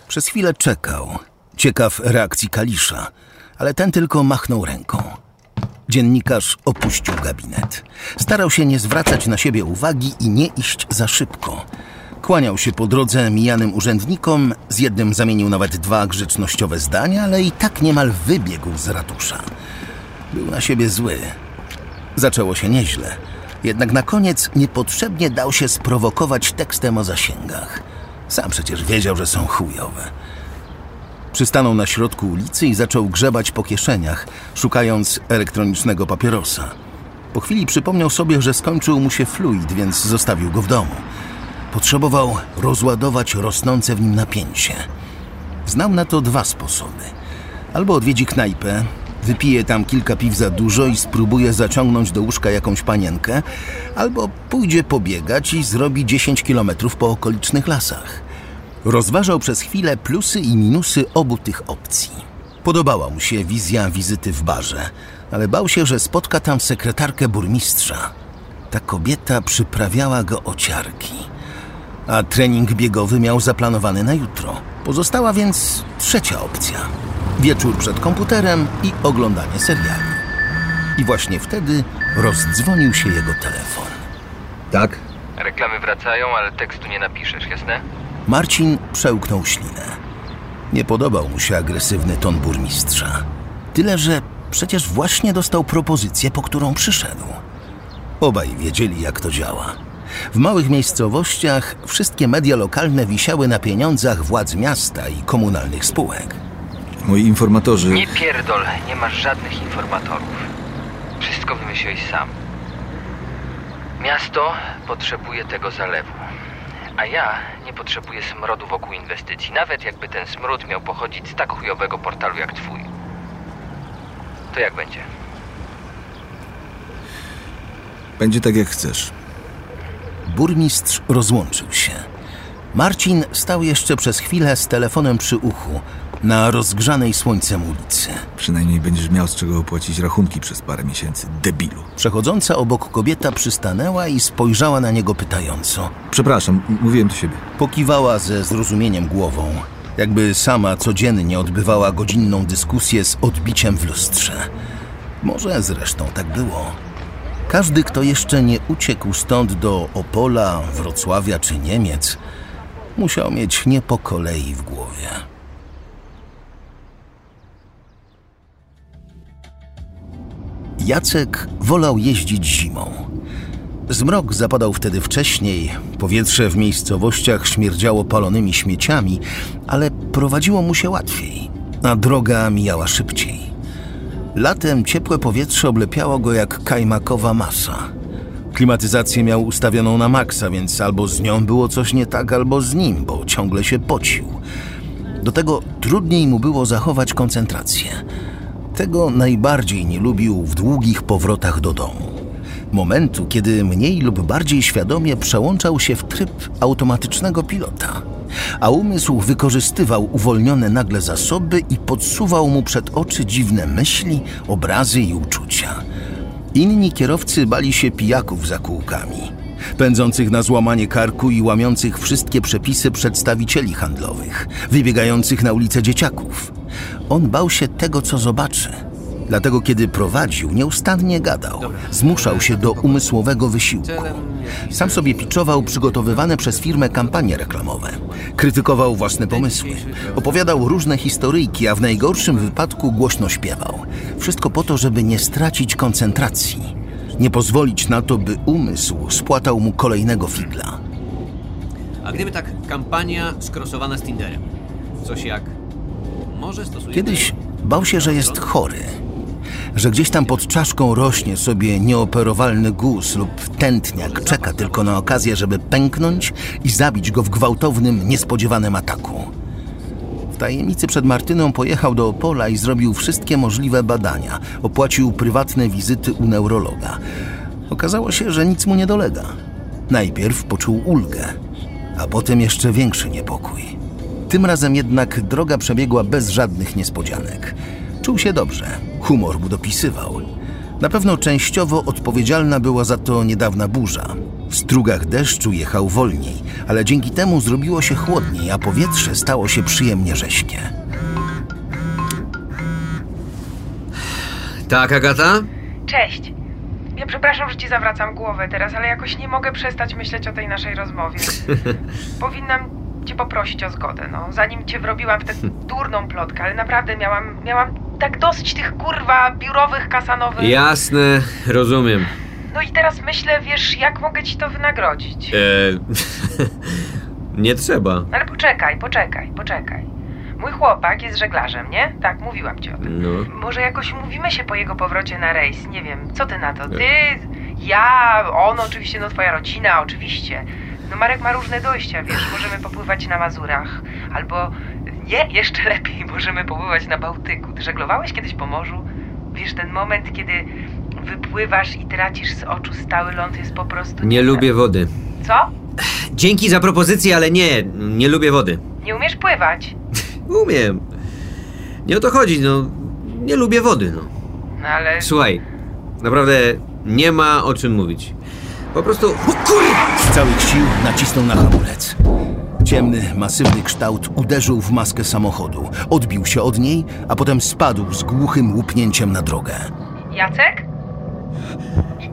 Przez chwilę czekał, ciekaw reakcji Kalisza, ale ten tylko machnął ręką. Dziennikarz opuścił gabinet. Starał się nie zwracać na siebie uwagi i nie iść za szybko. Kłaniał się po drodze mijanym urzędnikom, z jednym zamienił nawet 2 grzecznościowe zdania, ale i tak niemal wybiegł z ratusza. Był na siebie zły. Zaczęło się nieźle. Jednak na koniec niepotrzebnie dał się sprowokować tekstem o zasięgach. Sam przecież wiedział, że są chujowe. Przystanął na środku ulicy i zaczął grzebać po kieszeniach, szukając elektronicznego papierosa. Po chwili przypomniał sobie, że skończył mu się fluid, więc zostawił go w domu. Potrzebował rozładować rosnące w nim napięcie. Znał na to 2 sposoby. Albo odwiedzi knajpę, wypije tam kilka piw za dużo i spróbuje zaciągnąć do łóżka jakąś panienkę, albo pójdzie pobiegać i zrobi 10 kilometrów po okolicznych lasach. Rozważał przez chwilę plusy i minusy obu tych opcji. Podobała mu się wizja wizyty w barze, ale bał się, że spotka tam sekretarkę burmistrza. Ta kobieta przyprawiała go o ciarki, a trening biegowy miał zaplanowany na jutro. Pozostała więc trzecia opcja. Wieczór przed komputerem i oglądanie seriali. I właśnie wtedy rozdzwonił się jego telefon. Tak? Reklamy wracają, ale tekstu nie napiszesz, jasne? Marcin przełknął ślinę. Nie podobał mu się agresywny ton burmistrza. Tyle, że przecież właśnie dostał propozycję, po którą przyszedł. Obaj wiedzieli, jak to działa. W małych miejscowościach wszystkie media lokalne wisiały na pieniądzach władz miasta i komunalnych spółek. Moi informatorzy... Nie pierdol, nie masz żadnych informatorów. Wszystko wymyśliłeś sam. Miasto potrzebuje tego zalewu. A ja nie potrzebuję smrodu wokół inwestycji, nawet jakby ten smród miał pochodzić z tak chujowego portalu jak twój. To jak będzie? Będzie tak, jak chcesz. Burmistrz rozłączył się. Marcin stał jeszcze przez chwilę z telefonem przy uchu, na rozgrzanej słońcem ulicy. Przynajmniej będziesz miał z czego opłacić rachunki przez parę miesięcy, debilu. Przechodząca obok kobieta przystanęła i spojrzała na niego pytająco. Przepraszam, mówiłem do siebie. Pokiwała ze zrozumieniem głową, jakby sama codziennie odbywała godzinną dyskusję z odbiciem w lustrze. Może zresztą tak było. Każdy, kto jeszcze nie uciekł stąd do Opola, Wrocławia czy Niemiec, musiał mieć nie po kolei w głowie. Jacek wolał jeździć zimą. Zmrok zapadał wtedy wcześniej, powietrze w miejscowościach śmierdziało palonymi śmieciami, ale prowadziło mu się łatwiej, a droga mijała szybciej. Latem ciepłe powietrze oblepiało go jak kajmakowa masa. Klimatyzację miał ustawioną na maksa, więc albo z nią było coś nie tak, albo z nim, bo ciągle się pocił. Do tego trudniej mu było zachować koncentrację. Tego najbardziej nie lubił w długich powrotach do domu. Momentu, kiedy mniej lub bardziej świadomie przełączał się w tryb automatycznego pilota, a umysł wykorzystywał uwolnione nagle zasoby i podsuwał mu przed oczy dziwne myśli, obrazy i uczucia. Inni kierowcy bali się pijaków za kółkami, pędzących na złamanie karku i łamiących wszystkie przepisy przedstawicieli handlowych, wybiegających na ulicę dzieciaków. On bał się tego, co zobaczy. Dlatego, kiedy prowadził, nieustannie gadał. Zmuszał się do umysłowego wysiłku. Sam sobie piczował przygotowywane przez firmę kampanie reklamowe. Krytykował własne pomysły. Opowiadał różne historyjki, a w najgorszym wypadku głośno śpiewał. Wszystko po to, żeby nie stracić koncentracji. Nie pozwolić na to, by umysł spłatał mu kolejnego figla. A gdyby tak kampania skrosowana z Tinderem? Coś jak... Może stosuje... Kiedyś bał się, że jest chory. Że gdzieś tam pod czaszką rośnie sobie nieoperowalny guz lub tętniak, czeka tylko na okazję, żeby pęknąć i zabić go w gwałtownym, niespodziewanym ataku. tajemnicy przed Martyną pojechał do Opola i zrobił wszystkie możliwe badania. Opłacił prywatne wizyty u neurologa. Okazało się, że nic mu nie dolega. Najpierw poczuł ulgę, a potem jeszcze większy niepokój. Tym razem jednak droga przebiegła bez żadnych niespodzianek. Czuł się dobrze, humor mu dopisywał. Na pewno częściowo odpowiedzialna była za to niedawna burza. W strugach deszczu jechał wolniej, ale dzięki temu zrobiło się chłodniej, a powietrze stało się przyjemnie rześkie. Tak, Agata? Cześć. Ja przepraszam, że ci zawracam głowę teraz, ale jakoś nie mogę przestać myśleć o tej naszej rozmowie. Powinnam cię poprosić o zgodę, no. Zanim cię wrobiłam w tę durną plotkę, ale naprawdę miałam tak dosyć tych kurwa biurowych, kasanowych... Jasne, rozumiem. No i teraz myślę, wiesz, jak mogę ci to wynagrodzić? Nie trzeba. Ale poczekaj. Mój chłopak jest żeglarzem, nie? Tak, mówiłam ci o tym. No. Może jakoś umówimy się po jego powrocie na rejs, nie wiem, co ty na to? Ty, ja, on oczywiście, no twoja rodzina, oczywiście. No Marek ma różne dojścia, wiesz, możemy popływać na Mazurach, albo nie, jeszcze lepiej, możemy popływać na Bałtyku. Ty żeglowałeś kiedyś po morzu? Wiesz, ten moment, kiedy wypływasz i tracisz z oczu stały ląd, jest po prostu... Nie lubię wody. Co? Dzięki za propozycję, ale nie lubię wody. Nie umiesz pływać? Umiem. Nie o to chodzi, no. Nie lubię wody, no. No ale... Słuchaj, naprawdę nie ma o czym mówić. Po prostu... O kurwa! Z całych sił nacisnął na hamulec. Ciemny, masywny kształt uderzył w maskę samochodu. Odbił się od niej, a potem spadł z głuchym łupnięciem na drogę. Jacek?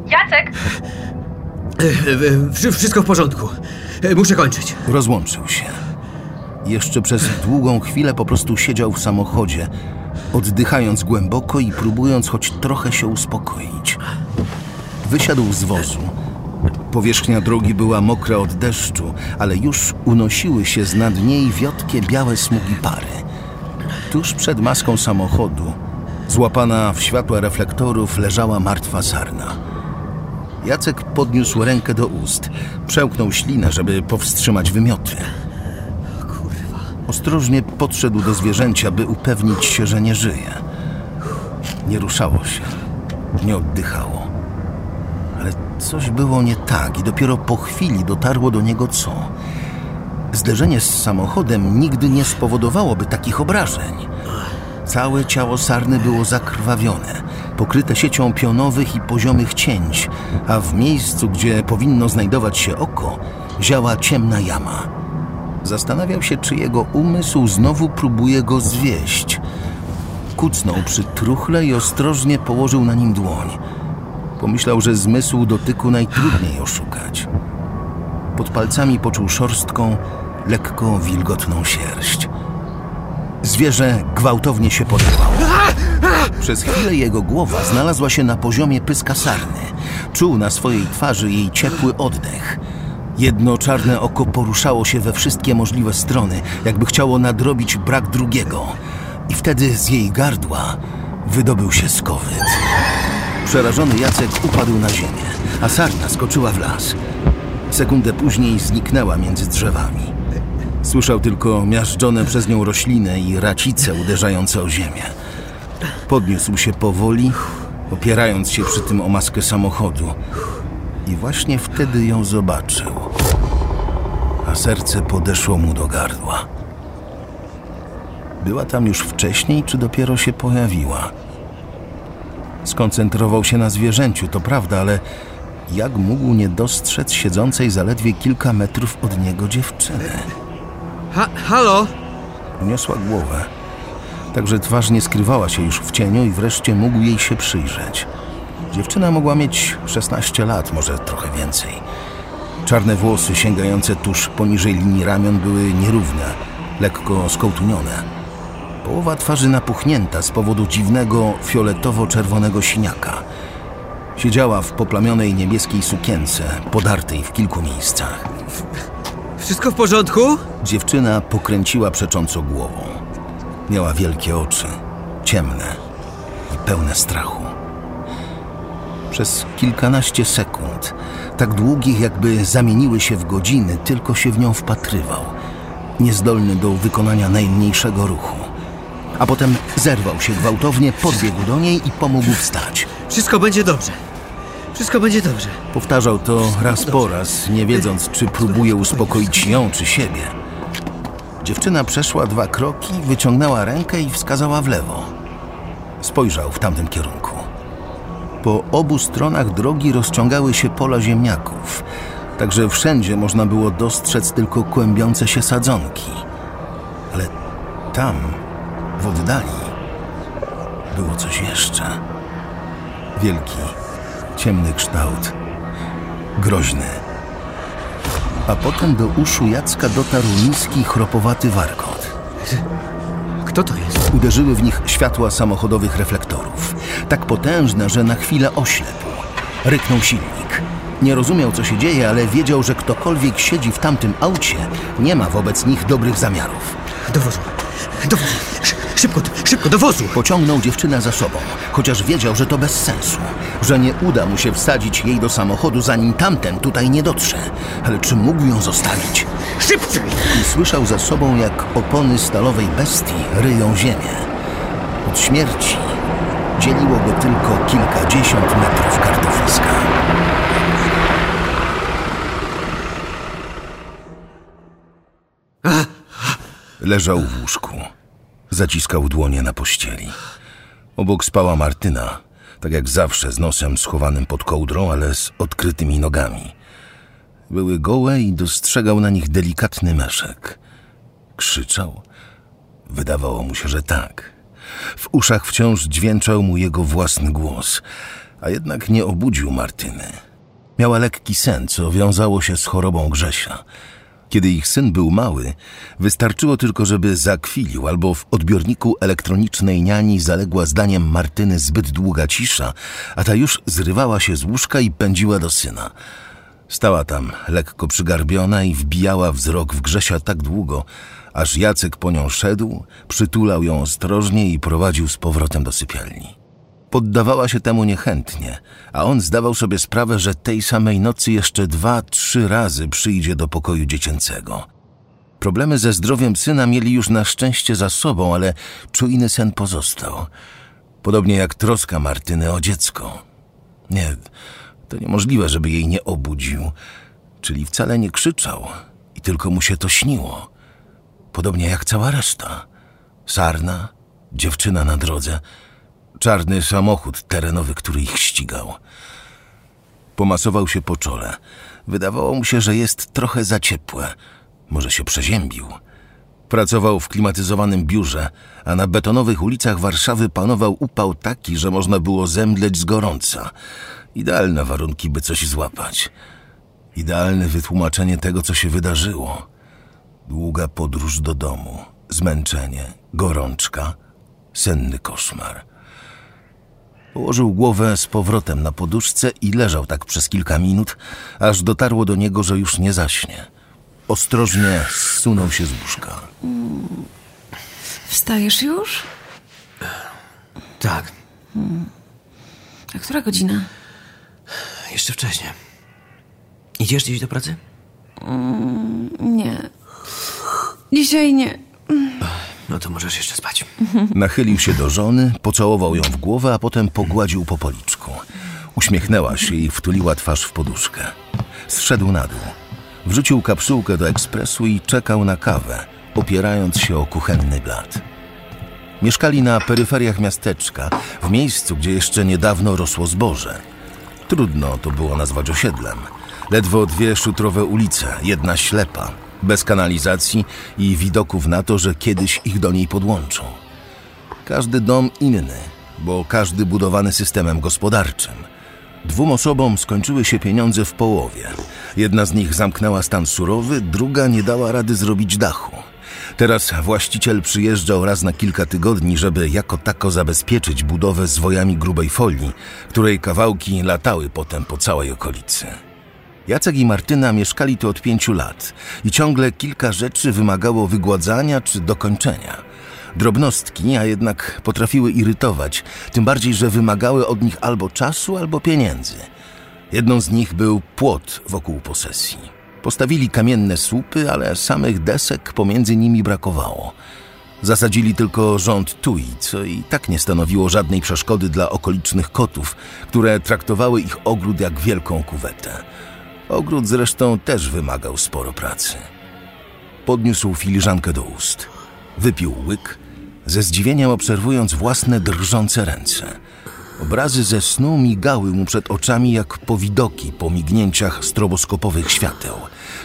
Jacek! Wszystko w porządku. Muszę kończyć. Rozłączył się. Jeszcze przez długą chwilę po prostu siedział w samochodzie, oddychając głęboko i próbując choć trochę się uspokoić. Wysiadł z wozu. Powierzchnia drogi była mokra od deszczu, ale już unosiły się z nad niej wiotkie białe smugi pary. Tuż przed maską samochodu, złapana w światła reflektorów, leżała martwa sarna. Jacek podniósł rękę do ust, przełknął ślinę, żeby powstrzymać wymioty. Ostrożnie podszedł do zwierzęcia, by upewnić się, że nie żyje. Nie ruszało się, nie oddychało. Ale coś było nie tak i dopiero po chwili dotarło do niego co. Zderzenie z samochodem nigdy nie spowodowałoby takich obrażeń. Całe ciało sarny było zakrwawione, pokryte siecią pionowych i poziomych cięć, a w miejscu, gdzie powinno znajdować się oko, ziała ciemna jama. Zastanawiał się, czy jego umysł znowu próbuje go zwieść. Kucnął przy truchle i ostrożnie położył na nim dłoń. Pomyślał, że zmysł dotyku najtrudniej oszukać. Pod palcami poczuł szorstką, lekko wilgotną sierść. Zwierzę gwałtownie się porywało. Przez chwilę jego głowa znalazła się na poziomie pyska sarny. Czuł na swojej twarzy jej ciepły oddech. Jedno czarne oko poruszało się we wszystkie możliwe strony, jakby chciało nadrobić brak drugiego. I wtedy z jej gardła wydobył się skowyt. Przerażony Jacek upadł na ziemię, a sarna skoczyła w las. Sekundę później zniknęła między drzewami. Słyszał tylko miażdżone przez nią rośliny i racice uderzające o ziemię. Podniósł się powoli, opierając się przy tym o maskę samochodu. I właśnie wtedy ją zobaczył, a serce podeszło mu do gardła. Była tam już wcześniej, czy dopiero się pojawiła? Skoncentrował się na zwierzęciu, to prawda, ale jak mógł nie dostrzec siedzącej zaledwie kilka metrów od niego dziewczyny? Halo? Uniosła głowę, także twarz nie skrywała się już w cieniu i wreszcie mógł jej się przyjrzeć. Dziewczyna mogła mieć 16 lat, może trochę więcej. Czarne włosy sięgające tuż poniżej linii ramion były nierówne, lekko skołtunione. Połowa twarzy napuchnięta z powodu dziwnego, fioletowo-czerwonego siniaka. Siedziała w poplamionej niebieskiej sukience, podartej w kilku miejscach. Wszystko w porządku? Dziewczyna pokręciła przecząco głową. Miała wielkie oczy, ciemne i pełne strachu. Przez kilkanaście sekund, tak długich jakby zamieniły się w godziny, tylko się w nią wpatrywał. niezdolny do wykonania najmniejszego ruchu. A potem zerwał się gwałtownie, podbiegł do niej i pomógł wstać. Wszystko będzie dobrze. Wszystko będzie dobrze. Powtarzał to raz po raz, nie wiedząc, czy próbuje uspokoić ją, czy siebie. Dziewczyna przeszła 2 kroki, wyciągnęła rękę i wskazała w lewo. Spojrzał w tamtym kierunku. Po obu stronach drogi rozciągały się pola ziemniaków, także wszędzie można było dostrzec tylko kłębiące się sadzonki. Ale tam, w oddali, było coś jeszcze. Wielki, ciemny kształt. Groźny. A potem do uszu Jacka dotarł niski, chropowaty warkot. Kto to jest? Uderzyły w nich światła samochodowych reflektorów. Tak potężne, że na chwilę oślepł. Ryknął silnik. Nie rozumiał, co się dzieje, ale wiedział, że ktokolwiek siedzi w tamtym aucie, nie ma wobec nich dobrych zamiarów. Do wozu! Do wozu! Szybko, szybko, do wozu! Pociągnął dziewczynę za sobą, chociaż wiedział, że to bez sensu. Że nie uda mu się wsadzić jej do samochodu, zanim tamten tutaj nie dotrze. Ale czy mógł ją zostawić? Szybciej! I słyszał za sobą, jak opony stalowej bestii ryją ziemię. Od śmierci dzieliło go tylko kilkadziesiąt metrów kartofiska. Leżał w łóżku. Zaciskał dłonie na pościeli. Obok spała Martyna, tak jak zawsze z nosem schowanym pod kołdrą, ale z odkrytymi nogami. Były gołe i dostrzegał na nich delikatny meszek. Krzyczał. Wydawało mu się, że tak. W uszach wciąż dźwięczał mu jego własny głos, a jednak nie obudził Martyny. Miała lekki sen, co wiązało się z chorobą Grzesia. Kiedy ich syn był mały, wystarczyło tylko, żeby zakwilił albo w odbiorniku elektronicznej niani zaległa zdaniem Martyny zbyt długa cisza, a ta już zrywała się z łóżka i pędziła do syna. Stała tam lekko przygarbiona i wbijała wzrok w Grzesia tak długo, aż Jacek po nią szedł, przytulał ją ostrożnie i prowadził z powrotem do sypialni. Poddawała się temu niechętnie, a on zdawał sobie sprawę, że tej samej nocy jeszcze 2-3 razy przyjdzie do pokoju dziecięcego. Problemy ze zdrowiem syna mieli już na szczęście za sobą, ale czujny sen pozostał. Podobnie jak troska Martyny o dziecko. Nie, to niemożliwe, żeby jej nie obudził, czyli wcale nie krzyczał i tylko mu się to śniło. Podobnie jak cała reszta. Sarna, dziewczyna na drodze, czarny samochód terenowy, który ich ścigał. Pomasował się po czole. Wydawało mu się, że jest trochę za ciepłe. Może się przeziębił. Pracował w klimatyzowanym biurze, a na betonowych ulicach Warszawy panował upał taki, że można było zemdleć z gorąca. Idealne warunki, by coś złapać. Idealne wytłumaczenie tego, co się wydarzyło. Długa podróż do domu, zmęczenie, gorączka, senny koszmar. Położył głowę z powrotem na poduszce i leżał tak przez kilka minut, aż dotarło do niego, że już nie zaśnie. Ostrożnie zsunął się z łóżka. Wstajesz już? Tak. A która godzina? Jeszcze wcześnie. Idziesz gdzieś do pracy? Nie. Dzisiaj nie. No to możesz jeszcze spać. Nachylił się do żony, pocałował ją w głowę, a potem pogładził po policzku. Uśmiechnęła się i wtuliła twarz w poduszkę. Zszedł na dół. Wrzucił kapsułkę do ekspresu i czekał na kawę, opierając się o kuchenny blat. Mieszkali na peryferiach miasteczka, w miejscu, gdzie jeszcze niedawno rosło zboże. Trudno to było nazwać osiedlem. Ledwo 2 szutrowe ulice, jedna ślepa. Bez kanalizacji i widoków na to, że kiedyś ich do niej podłączą. Każdy dom inny, bo każdy budowany systemem gospodarczym. 2 osobom skończyły się pieniądze w połowie. Jedna z nich zamknęła stan surowy, druga nie dała rady zrobić dachu. Teraz właściciel przyjeżdżał raz na kilka tygodni, żeby jako tako zabezpieczyć budowę zwojami grubej folii, której kawałki latały potem po całej okolicy. Jacek i Martyna mieszkali tu od 5 lat i ciągle kilka rzeczy wymagało wygładzania czy dokończenia. Drobnostki, a jednak potrafiły irytować, tym bardziej, że wymagały od nich albo czasu, albo pieniędzy. Jedną z nich był płot wokół posesji. Postawili kamienne słupy, ale samych desek pomiędzy nimi brakowało. Zasadzili tylko rząd tui, co i tak nie stanowiło żadnej przeszkody dla okolicznych kotów, które traktowały ich ogród jak wielką kuwetę. Ogród zresztą też wymagał sporo pracy. Podniósł filiżankę do ust. Wypił łyk, ze zdziwieniem obserwując własne drżące ręce. Obrazy ze snu migały mu przed oczami jak powidoki po mignięciach stroboskopowych świateł.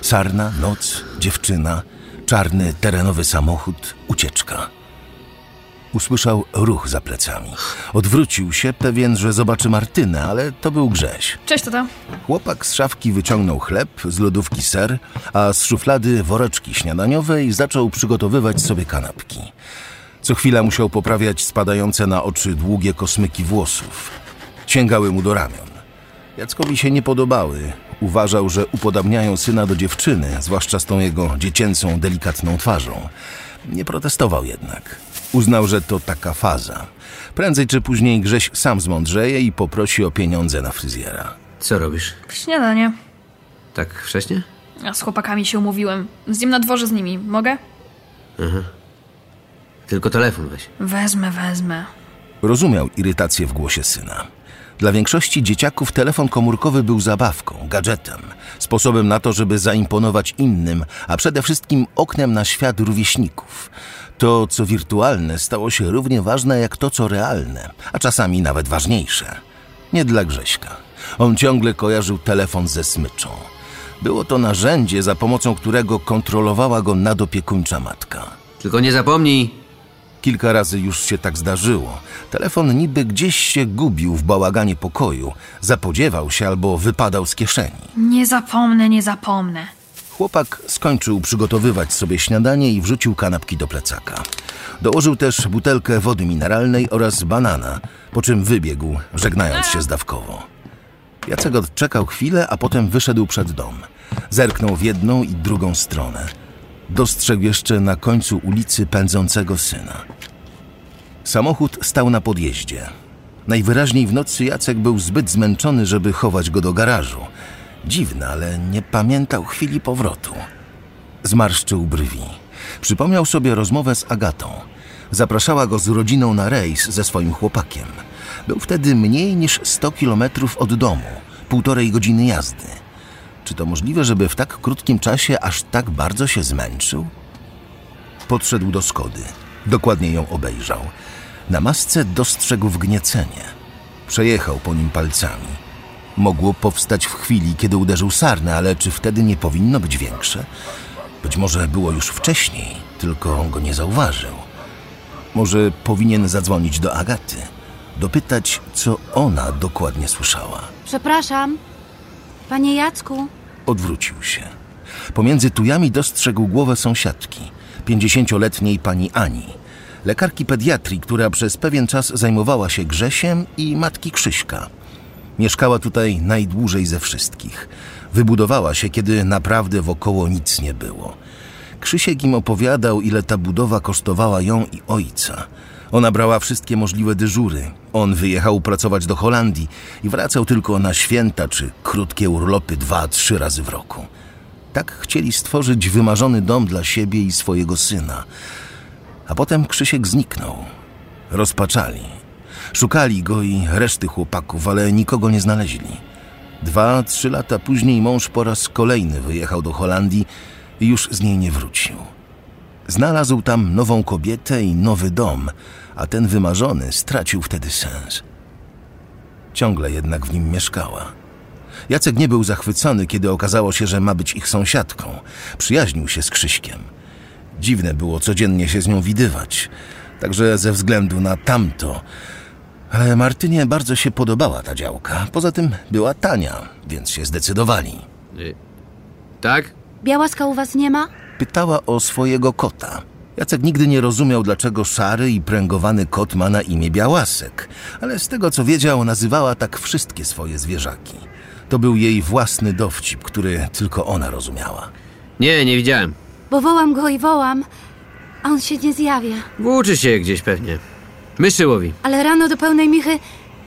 Sarna, noc, dziewczyna, czarny terenowy samochód, ucieczka. Usłyszał ruch za plecami. Odwrócił się, pewien, że zobaczy Martynę, ale to był Grześ. Cześć, tata. Chłopak z szafki wyciągnął chleb, z lodówki ser, a z szuflady woreczki śniadaniowe i zaczął przygotowywać sobie kanapki. Co chwila musiał poprawiać spadające na oczy długie kosmyki włosów. Sięgały mu do ramion. Jackowi się nie podobały. Uważał, że upodabniają syna do dziewczyny, zwłaszcza z tą jego dziecięcą, delikatną twarzą. Nie protestował jednak. Uznał, że to taka faza. Prędzej czy później Grześ sam zmądrzeje i poprosi o pieniądze na fryzjera. Co robisz? Śniadanie. Tak wcześnie? Ja z chłopakami się umówiłem. Zjem na dworze z nimi. Mogę? Aha. Tylko telefon weź. Wezmę. Rozumiał irytację w głosie syna. Dla większości dzieciaków telefon komórkowy był zabawką, gadżetem, sposobem na to, żeby zaimponować innym, a przede wszystkim oknem na świat rówieśników. To, co wirtualne, stało się równie ważne jak to, co realne, a czasami nawet ważniejsze. Nie dla Grześka. On ciągle kojarzył telefon ze smyczą. Było to narzędzie, za pomocą którego kontrolowała go nadopiekuńcza matka. Tylko nie zapomnij... Kilka razy już się tak zdarzyło. Telefon niby gdzieś się gubił w bałaganie pokoju, zapodziewał się albo wypadał z kieszeni. Nie zapomnę. Chłopak skończył przygotowywać sobie śniadanie i wrzucił kanapki do plecaka. Dołożył też butelkę wody mineralnej oraz banana, po czym wybiegł, żegnając się zdawkowo. Jacek odczekał chwilę, a potem wyszedł przed dom. Zerknął w jedną i drugą stronę. Dostrzegł jeszcze na końcu ulicy pędzącego syna. Samochód stał na podjeździe. Najwyraźniej w nocy Jacek był zbyt zmęczony, żeby chować go do garażu. Dziwne, ale nie pamiętał chwili powrotu. Zmarszczył brwi. Przypomniał sobie rozmowę z Agatą. Zapraszała go z rodziną na rejs ze swoim chłopakiem. Był wtedy mniej niż 100 kilometrów od domu, 1,5 godziny jazdy. Czy to możliwe, żeby w tak krótkim czasie aż tak bardzo się zmęczył? Podszedł do Skody. Dokładnie ją obejrzał. Na masce dostrzegł wgniecenie. Przejechał po nim palcami. Mogło powstać w chwili, kiedy uderzył sarnę, ale czy wtedy nie powinno być większe? Być może było już wcześniej, tylko on go nie zauważył. Może powinien zadzwonić do Agaty. Dopytać, co ona dokładnie słyszała. Przepraszam. Panie Jacku. Odwrócił się. Pomiędzy tujami dostrzegł głowę sąsiadki, 50-letniej pani Ani, lekarki pediatrii, która przez pewien czas zajmowała się Grzesiem i matki Krzyśka. Mieszkała tutaj najdłużej ze wszystkich. Wybudowała się, kiedy naprawdę wokoło nic nie było. Krzysiek im opowiadał, ile ta budowa kosztowała ją i ojca. Ona brała wszystkie możliwe dyżury. On wyjechał pracować do Holandii i wracał tylko na święta czy krótkie urlopy 2-3 razy w roku. Tak chcieli stworzyć wymarzony dom dla siebie i swojego syna. A potem Krzysiek zniknął. Rozpaczali. Szukali go i reszty chłopaków, ale nikogo nie znaleźli. 2-3 lata później mąż po raz kolejny wyjechał do Holandii i już z niej nie wrócił. Znalazł tam nową kobietę i nowy dom, a ten wymarzony stracił wtedy sens. Ciągle jednak w nim mieszkała. Jacek nie był zachwycony, kiedy okazało się, że ma być ich sąsiadką. Przyjaźnił się z Krzyśkiem. Dziwne było codziennie się z nią widywać, także ze względu na tamto. Ale Martynie bardzo się podobała ta działka. Poza tym była tania, więc się zdecydowali. Tak? Białaska u was nie ma? Pytała o swojego kota. Jacek nigdy nie rozumiał, dlaczego szary i pręgowany kot ma na imię Białasek, ale z tego, co wiedział, nazywała tak wszystkie swoje zwierzaki. To był jej własny dowcip, który tylko ona rozumiała. Nie widziałem. Bo wołam go i wołam, a on się nie zjawia. Włóczy się gdzieś pewnie. Myszy łowi. Ale rano do pełnej michy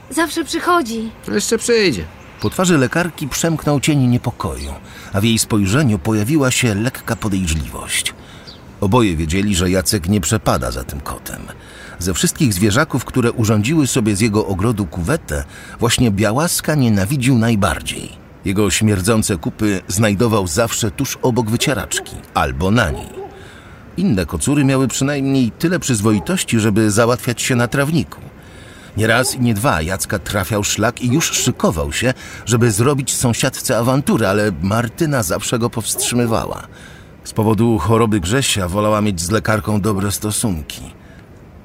zawsze przychodzi. Jeszcze przyjdzie. Po twarzy lekarki przemknął cień niepokoju, a w jej spojrzeniu pojawiła się lekka podejrzliwość. Oboje wiedzieli, że Jacek nie przepada za tym kotem. Ze wszystkich zwierzaków, które urządziły sobie z jego ogrodu kuwetę, właśnie Białaska nienawidził najbardziej. Jego śmierdzące kupy znajdował zawsze tuż obok wycieraczki, albo na niej. Inne kocury miały przynajmniej tyle przyzwoitości, żeby załatwiać się na trawniku. Nie raz i nie dwa Jacka trafiał szlak i już szykował się, żeby zrobić sąsiadce awanturę, ale Martyna zawsze go powstrzymywała. Z powodu choroby Grzesia wolała mieć z lekarką dobre stosunki.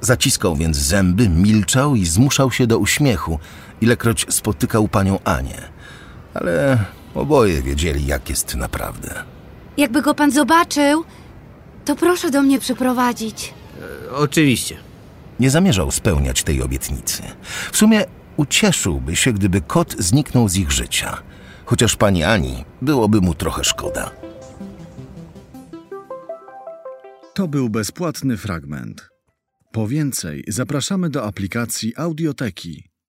Zaciskał więc zęby, milczał i zmuszał się do uśmiechu, ilekroć spotykał panią Anię. Ale oboje wiedzieli, jak jest naprawdę. Jakby go pan zobaczył, to proszę do mnie przyprowadzić. Oczywiście. Nie zamierzał spełniać tej obietnicy. W sumie ucieszyłby się, gdyby kot zniknął z ich życia. Chociaż pani Ani byłoby mu trochę szkoda. To był bezpłatny fragment. Po więcej zapraszamy do aplikacji Audioteki.